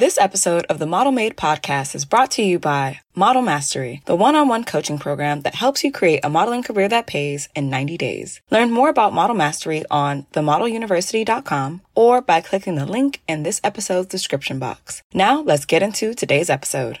This episode of the Model Made Podcast is brought to you by Model Mastery, the one-on-one coaching program that helps you create a modeling career that pays in 90 days. Learn more about Model Mastery on themodeluniversity.com or by clicking the link in this episode's description box. Now, let's get into today's episode.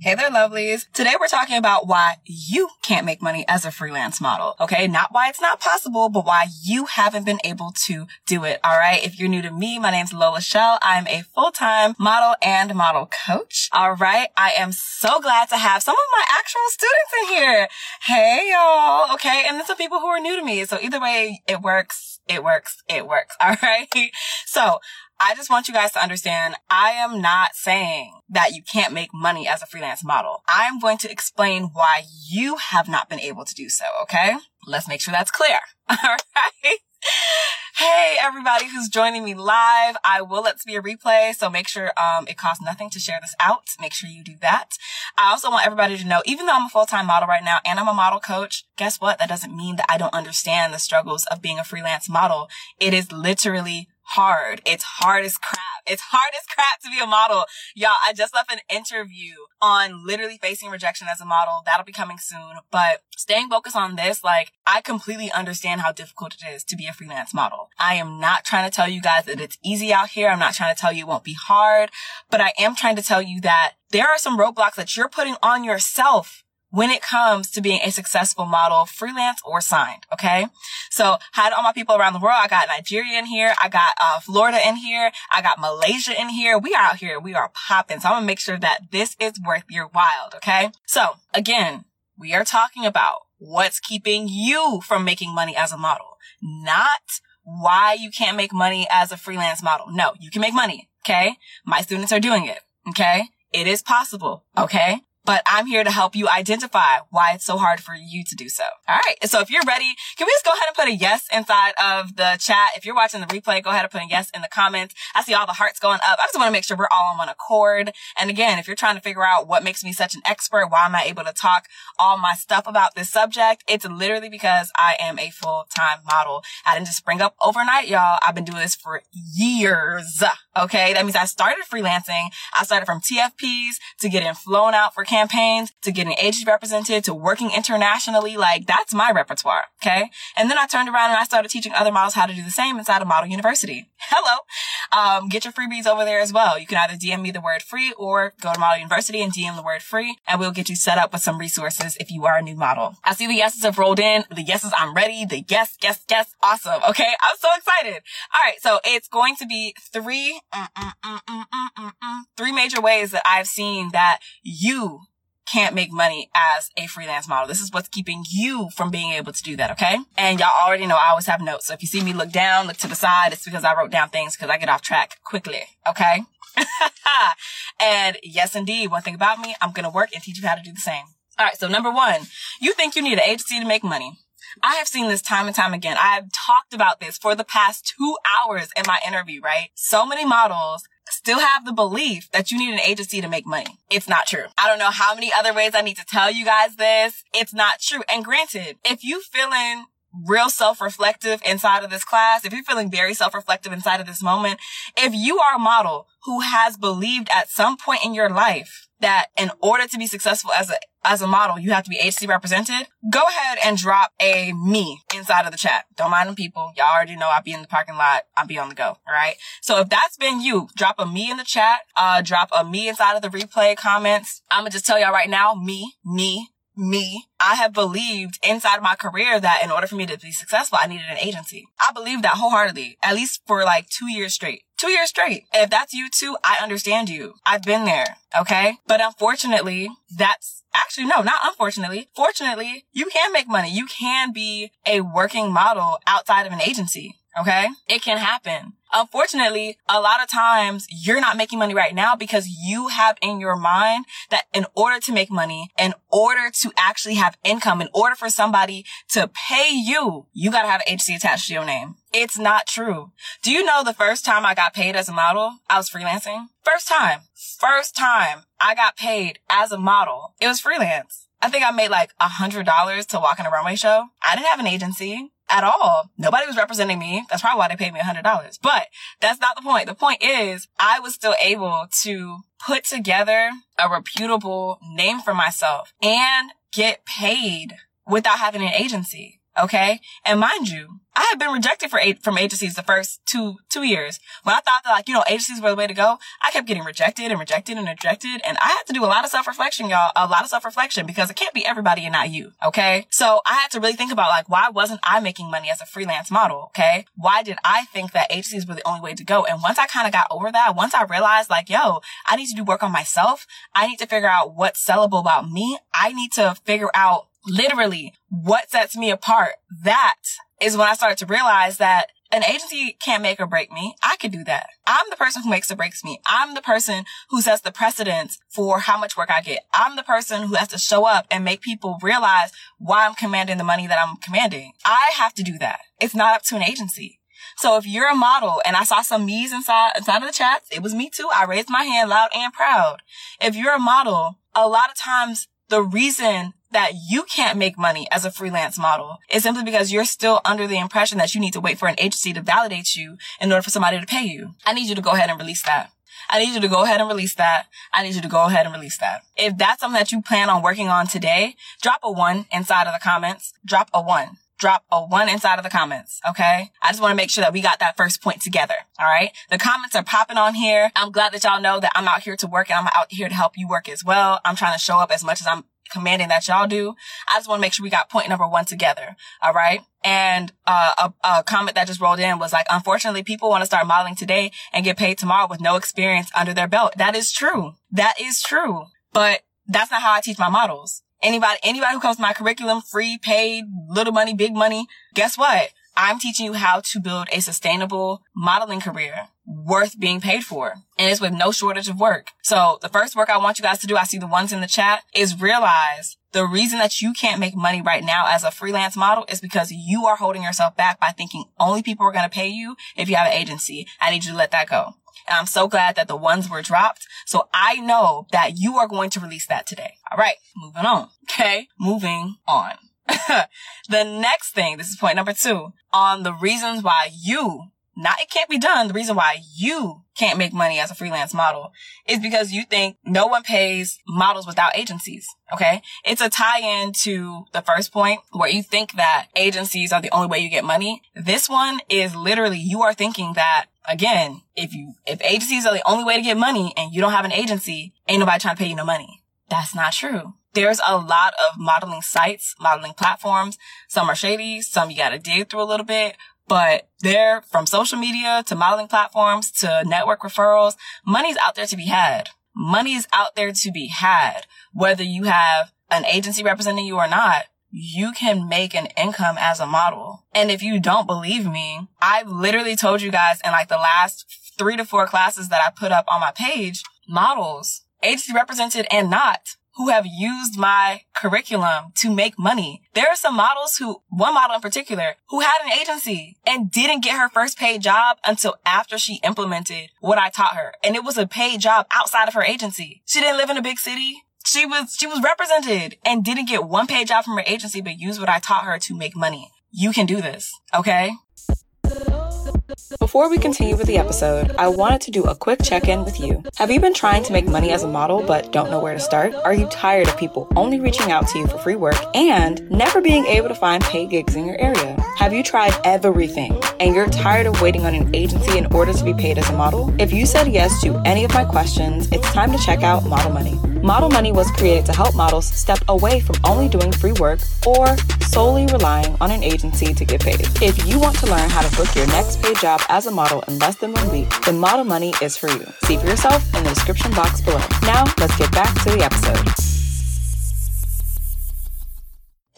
Hey there, lovelies. Today we're talking about why you can't make money as a freelance model. Okay, not why it's not possible, but why you haven't been able to do it. All right, if you're new to me, my name's Lola Chél. I'm a full-time model and model coach. All right, I am so glad to have some of my actual students in here. Hey, y'all. Okay, and then some people who are new to me. So either way, it works. All right, so I just want you guys to understand, I am not saying that you can't make money as a freelance model. I'm going to explain why you have not been able to do so, okay? Let's make sure that's clear, all right? Hey, everybody who's joining me live. I will let this be a replay, so make sure it costs nothing to share this out. Make sure you do that. I also want everybody to know, even though I'm a full-time model right now and I'm a model coach, guess what? That doesn't mean that I don't understand the struggles of being a freelance model. It is literally hard. It's hard as crap. It's hard as crap to be a model. Y'all, I just left an interview on literally facing rejection as a model. That'll be coming soon. But staying focused on this, like, I completely understand how difficult it is to be a freelance model. I am not trying to tell you guys that it's easy out here. I'm not trying to tell you it won't be hard, but I am trying to tell you that there are some roadblocks that you're putting on yourself when it comes to being a successful model, freelance or signed, okay? So hi to all my people around the world. I got Nigeria in here. I got Florida in here. I got Malaysia in here. We are out here. We are popping. So I'm gonna make sure that this is worth your while, okay? So again, we are talking about what's keeping you from making money as a model, not why you can't make money as a freelance model. No, you can make money, okay? My students are doing it, okay? It is possible, okay? But I'm here to help you identify why it's so hard for you to do so. All right. So if you're ready, can we just go ahead and put a yes inside of the chat? If you're watching the replay, go ahead and put a yes in the comments. I see all the hearts going up. I just want to make sure we're all on one accord. And again, if you're trying to figure out what makes me such an expert, why am I able to talk all my stuff about this subject? It's literally because I am a full-time model. I didn't just spring up overnight, y'all. I've been doing this for years. Okay. That means I started freelancing. I started from TFPs to getting flown out for campaigns, to getting agency represented, to working internationally. Like, that's my repertoire. Okay. And then I turned around and I started teaching other models how to do the same inside of Model University. Hello. Get your freebies over there as well. You can either DM me the word free or go to Model University and DM the word free, and we'll get you set up with some resources if you are a new model. I see the yeses have rolled in. The yeses, I'm ready. The yes. Awesome. Okay. I'm so excited. All right. So it's going to be three major ways that I've seen that you can't make money as a freelance model. This is what's keeping you from being able to do that, okay? And y'all already know I always have notes. So if you see me look down, look to the side, it's because I wrote down things because I get off track quickly, okay? And yes, indeed, one thing about me, I'm going to work and teach you how to do the same. All right, so number one, you think you need an agency to make money. I have seen this time and time again. I have talked about this for the past 2 hours in my interview, right? So many models still have the belief that you need an agency to make money. It's not true. I don't know how many other ways I need to tell you guys this. It's not true. And granted, if you feeling real self-reflective inside of this class, if you're feeling very self-reflective inside of this moment, if you are a model who has believed at some point in your life that in order to be successful as a model, you have to be agency represented, go ahead and drop a me inside of the chat. Don't mind them people. Y'all already know I'll be in the parking lot. I'll be on the go. All right. So if that's been you, drop a me in the chat, drop a me inside of the replay comments. I'm going to just tell y'all right now, me. I have believed inside of my career that in order for me to be successful, I needed an agency. I believed that wholeheartedly, at least for like 2 years straight. 2 years straight. If that's you too, I understand you. I've been there. Okay. But unfortunately, fortunately, you can make money. You can be a working model outside of an agency. Okay? It can happen. Unfortunately, a lot of times you're not making money right now because you have in your mind that in order to make money, in order to actually have income, in order for somebody to pay you, you got to have an agency attached to your name. It's not true. Do you know the first time I got paid as a model, I was freelancing? First time I got paid as a model, it was freelance. I think I made like $100 to walk in a runway show. I didn't have an agency at all. Nobody was representing me. That's probably why they paid me $100. But that's not the point. The point is I was still able to put together a reputable name for myself and get paid without having an agency. Okay? And mind you, I had been rejected from agencies the first two years. When I thought that, like, you know, agencies were the way to go, I kept getting rejected. And I had to do a lot of self-reflection, y'all. A lot of self-reflection, because it can't be everybody and not you. Okay. So I had to really think about, like, why wasn't I making money as a freelance model? Okay. Why did I think that agencies were the only way to go? And once I kind of got over that, once I realized, like, yo, I need to do work on myself. I need to figure out what's sellable about me. I need to figure out literally what sets me apart. That is when I started to realize that an agency can't make or break me. I could do that. I'm the person who makes or breaks me. I'm the person who sets the precedence for how much work I get. I'm the person who has to show up and make people realize why I'm commanding the money that I'm commanding. I have to do that. It's not up to an agency. So if you're a model, and I saw some me's inside of the chats, it was me too. I raised my hand loud and proud. If you're a model, a lot of times the reason that you can't make money as a freelance model is simply because you're still under the impression that you need to wait for an agency to validate you in order for somebody to pay you. I need you to go ahead and release that. I need you to go ahead and release that. If that's something that you plan on working on today, drop a one inside of the comments. Drop a one inside of the comments, okay? I just want to make sure that we got that first point together, all right? The comments are popping on here. I'm glad that y'all know that I'm out here to work, and I'm out here to help you work as well. I'm trying to show up as much as I'm commanding that y'all do. I just want to make sure we got point number one together, all right? And a comment that just rolled in was like, unfortunately, people want to start modeling today and get paid tomorrow with no experience under their belt. That is true. But that's not how I teach my models. Anybody who comes to my curriculum, free, paid, little money, big money, guess what? I'm teaching you how to build a sustainable modeling career worth being paid for. And it's with no shortage of work. So the first work I want you guys to do, I see the ones in the chat, is realize the reason that you can't make money right now as a freelance model is because you are holding yourself back by thinking only people are going to pay you if you have an agency. I need you to let that go. And I'm so glad that the ones were dropped. So I know that you are going to release that today. All right, moving on. Okay, moving on. The next thing, this is point number 2, on the reasons why you, not it can't be done, the reason why you can't make money as a freelance model is because you think no one pays models without agencies, okay? It's a tie-in to the first point where you think that agencies are the only way you get money. This one is literally you are thinking that, again, if agencies are the only way to get money and you don't have an agency, ain't nobody trying to pay you no money. That's not true. There's a lot of modeling sites, modeling platforms. Some are shady, some you gotta dig through a little bit, but they're from social media to modeling platforms to network referrals. Money's out there to be had. Whether you have an agency representing you or not, you can make an income as a model. And if you don't believe me, I've literally told you guys in like the last 3 to 4 classes that I put up on my page, models, agency represented and not, who have used my curriculum to make money. There are some models who, one model in particular, who had an agency and didn't get her first paid job until after she implemented what I taught her. And it was a paid job outside of her agency. She didn't live in a big city. She was represented and didn't get one paid job from her agency, but used what I taught her to make money. You can do this, okay? Before we continue with the episode, I wanted to do a quick check-in with you. Have you been trying to make money as a model but don't know where to start? Are you tired of people only reaching out to you for free work and never being able to find paid gigs in your area? Have you tried everything and you're tired of waiting on an agency in order to be paid as a model? If you said yes to any of my questions, it's time to check out Model Money. Model Money was created to help models step away from only doing free work or solely relying on an agency to get paid. If you want to learn how to book your next paid job as a model in less than 1 week, then Model Money is for you. See for yourself in the description box below. Now, let's get back to the episode.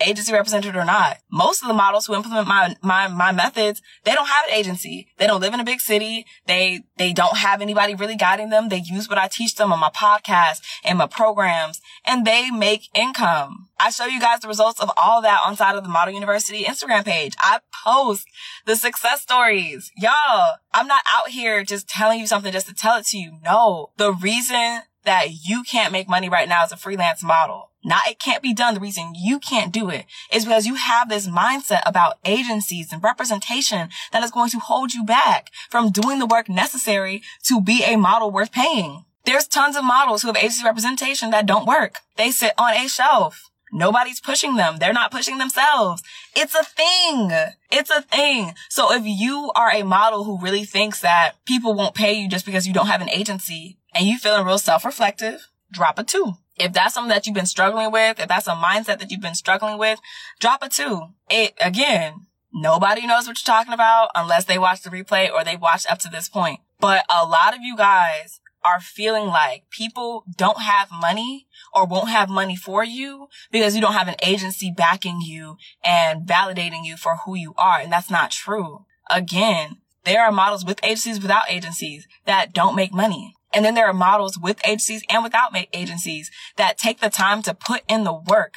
agency represented or not. Most of the models who implement my methods, they don't have an agency. They don't live in a big city. They don't have anybody really guiding them. They use what I teach them on my podcast and my programs, and they make income. I show you guys the results of all that on side of the Model University Instagram page. I post the success stories. Y'all, I'm not out here just telling you something just to tell it to you. No, the reason that you can't make money right now as a freelance model, not it can't be done. The reason you can't do it is because you have this mindset about agencies and representation that is going to hold you back from doing the work necessary to be a model worth paying. There's tons of models who have agency representation that don't work. They sit on a shelf. Nobody's pushing them. They're not pushing themselves. It's a thing. It's a thing. So if you are a model who really thinks that people won't pay you just because you don't have an agency and you feeling real self-reflective, drop a 2. If that's something that you've been struggling with, if that's a mindset that you've been struggling with, drop a 2. It, again, nobody knows what you're talking about unless they watch the replay or they watched up to this point. But a lot of you guys are feeling like people don't have money or won't have money for you because you don't have an agency backing you and validating you for who you are. And that's not true. Again, there are models with agencies, without agencies that don't make money. And then there are models with agencies and without agencies that take the time to put in the work,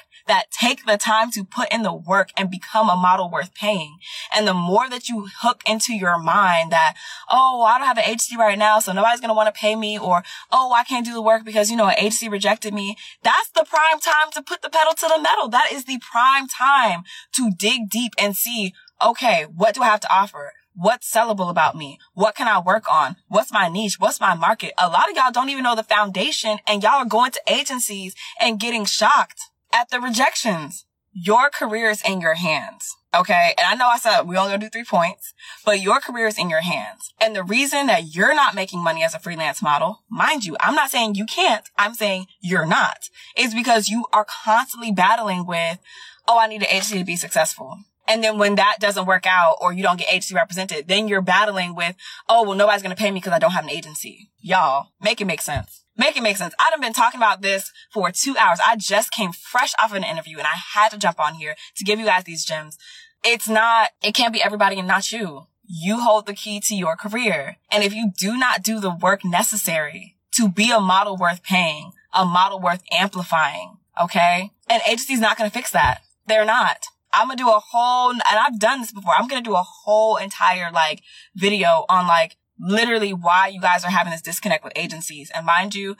and become a model worth paying. And the more that you hook into your mind that, oh, I don't have an agency right now, so nobody's going to want to pay me, or, oh, I can't do the work because, you know, an agency rejected me. That's the prime time to put the pedal to the metal. That is the prime time to dig deep and see, okay, what do I have to offer? What's sellable about me? What can I work on? What's my niche? What's my market? A lot of y'all don't even know the foundation, and y'all are going to agencies and getting shocked at the rejections. Your career is in your hands. Okay. And I know I said we only gonna do 3 points, but your career is in your hands. And the reason that you're not making money as a freelance model, mind you, I'm not saying you can't, I'm saying you're not, is because you are constantly battling with, oh, I need an agency to be successful. And then when that doesn't work out or you don't get agency represented, then you're battling with, oh, well, nobody's going to pay me because I don't have an agency. Y'all, make it make sense. Make it make sense. I've been talking about this for 2 hours. I just came fresh off an interview and I had to jump on here to give you guys these gems. It can't be everybody and not you. You hold the key to your career. And if you do not do the work necessary to be a model worth paying, a model worth amplifying, okay? An agency's not going to fix that. They're not. I'm going to do a whole, and I've done this before, I'm going to do a whole entire video on literally why you guys are having this disconnect with agencies. And mind you,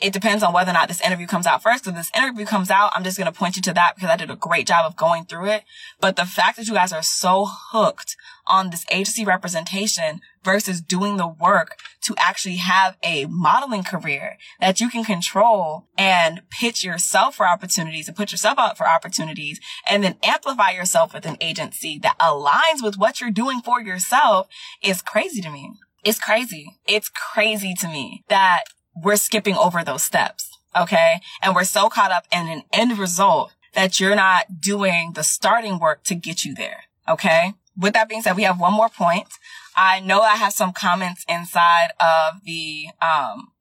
it depends on whether or not this interview comes out first. If this interview comes out, I'm just going to point you to that because I did a great job of going through it. But the fact that you guys are so hooked on this agency representation versus doing the work to actually have a modeling career that you can control and pitch yourself for opportunities and put yourself out for opportunities and then amplify yourself with an agency that aligns with what you're doing for yourself is crazy to me. It's crazy. It's crazy to me that we're skipping over those steps, okay? And we're so caught up in an end result that you're not doing the starting work to get you there, okay? With that being said, we have one more point. I know I have some comments inside of the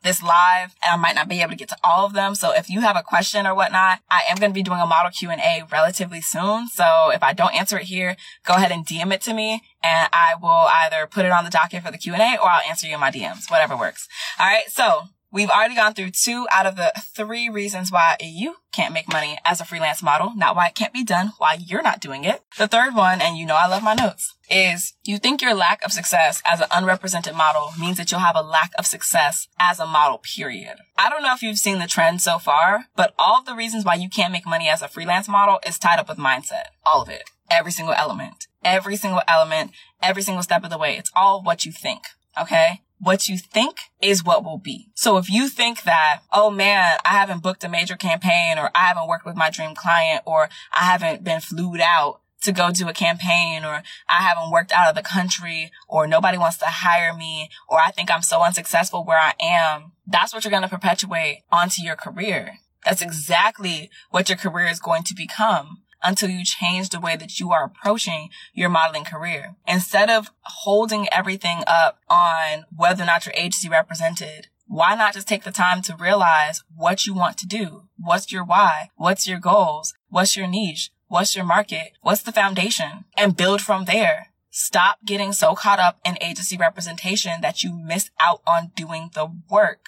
this live, and I might not be able to get to all of them. So if you have a question or whatnot, I am going to be doing a model Q&A relatively soon. So if I don't answer it here, go ahead and DM it to me, and I will either put it on the docket for the Q&A or I'll answer you in my DMs, whatever works. All right, so we've already gone through 2 out of the 3 reasons why you can't make money as a freelance model, not why it can't be done, why you're not doing it. The third one, and you know I love my notes, is you think your lack of success as an unrepresented model means that you'll have a lack of success as a model, period. I don't know if you've seen the trend so far, but all of the reasons why you can't make money as a freelance model is tied up with mindset. All of it. Every single element. Every single element. Every single step of the way. It's all what you think. Okay? What you think is what will be. So if you think that, oh man, I haven't booked a major campaign, or I haven't worked with my dream client, or I haven't been flued out to go do a campaign, or I haven't worked out of the country, or nobody wants to hire me, or I think I'm so unsuccessful where I am, that's what you're going to perpetuate onto your career. That's exactly what your career is going to become until you change the way that you are approaching your modeling career. Instead of holding everything up on whether or not your agency represented, why not just take the time to realize what you want to do? What's your why? What's your goals? What's your niche? What's your market? What's the foundation? And build from there. Stop getting so caught up in agency representation that you miss out on doing the work.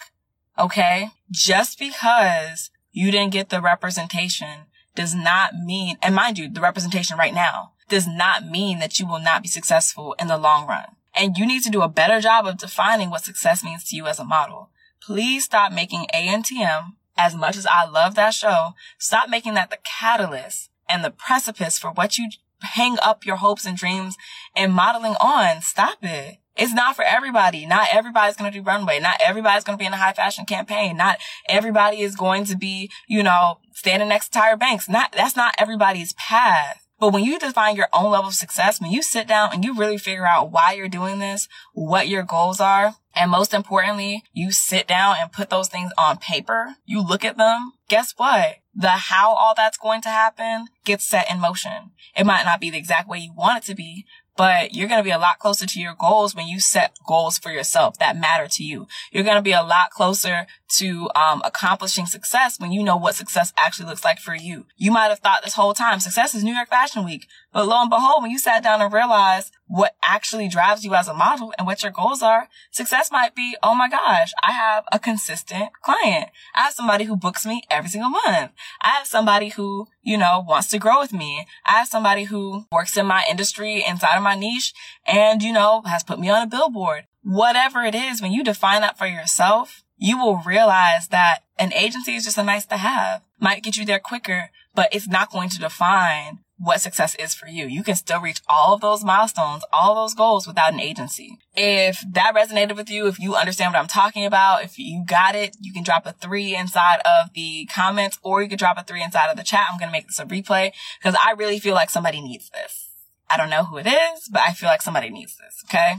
Okay? Just because you didn't get the representation does not mean, and mind you, the representation right now does not mean that you will not be successful in the long run. And you need to do a better job of defining what success means to you as a model. Please stop making ANTM, as much as I love that show, stop making that the catalyst and the precipice for what you hang up your hopes and dreams and modeling on. Stop it. It's not for everybody. Not everybody's going to do runway. Not everybody's going to be in a high fashion campaign. Not everybody is going to be, you know, standing next to Tyra Banks. That's not everybody's path. But when you define your own level of success, when you sit down and you really figure out why you're doing this, what your goals are, and most importantly, you sit down and put those things on paper, you look at them, guess what? The how all that's going to happen gets set in motion. It might not be the exact way you want it to be, but you're going to be a lot closer to your goals when you set goals for yourself that matter to you. You're going to be a lot closer to accomplishing success when you know what success actually looks like for you. You might have thought this whole time, success is New York Fashion Week. But lo and behold, when you sat down and realized what actually drives you as a model and what your goals are, success might be, oh my gosh, I have a consistent client. I have somebody who books me every single month. I have somebody who, you know, wants to grow with me. I have somebody who works in my industry, inside of my niche, and, you know, has put me on a billboard. Whatever it is, when you define that for yourself, you will realize that an agency is just a nice to have. Might get you there quicker, but it's not going to define what success is for you. You can still reach all of those milestones, all those goals without an agency. If that resonated with you, if you understand what I'm talking about, if you got it, you can drop a 3 inside of the comments, or you can drop a 3 inside of the chat. I'm going to make this a replay because I really feel like somebody needs this. I don't know who it is, but I feel like somebody needs this. Okay.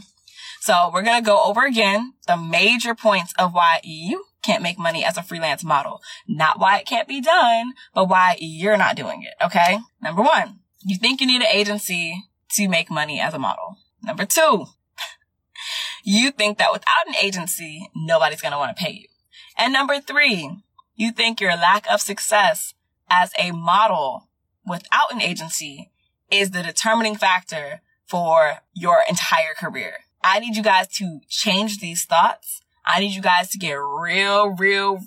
So we're going to go over again the major points of why you can't make money as a freelance model. Not why it can't be done, but why you're not doing it. Okay. Number 1, you think you need an agency to make money as a model. Number 2, you think that without an agency, nobody's going to want to pay you. And number 3, you think your lack of success as a model without an agency is the determining factor for your entire career. I need you guys to change these thoughts. I need you guys to get real with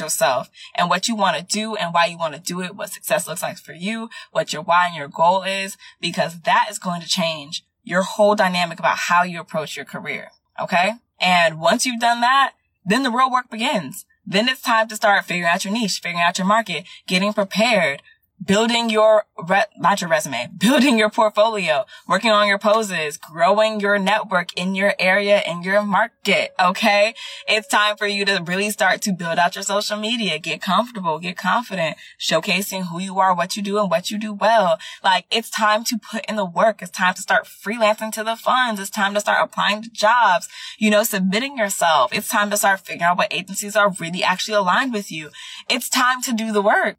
yourself and what you want to do and why you want to do it, what success looks like for you, what your why and your goal is, because that is going to change your whole dynamic about how you approach your career. Okay? And once you've done that, then the real work begins. Then it's time to start figuring out your niche, figuring out your market, getting prepared, building your, not your resume, building your portfolio, working on your poses, growing your network in your area, in your market, okay? It's time for you to really start to build out your social media, get comfortable, get confident, showcasing who you are, what you do, and what you do well. Like, it's time to put in the work. It's time to start freelancing to the funds. It's time to start applying to jobs, you know, submitting yourself. It's time to start figuring out what agencies are really actually aligned with you. It's time to do the work.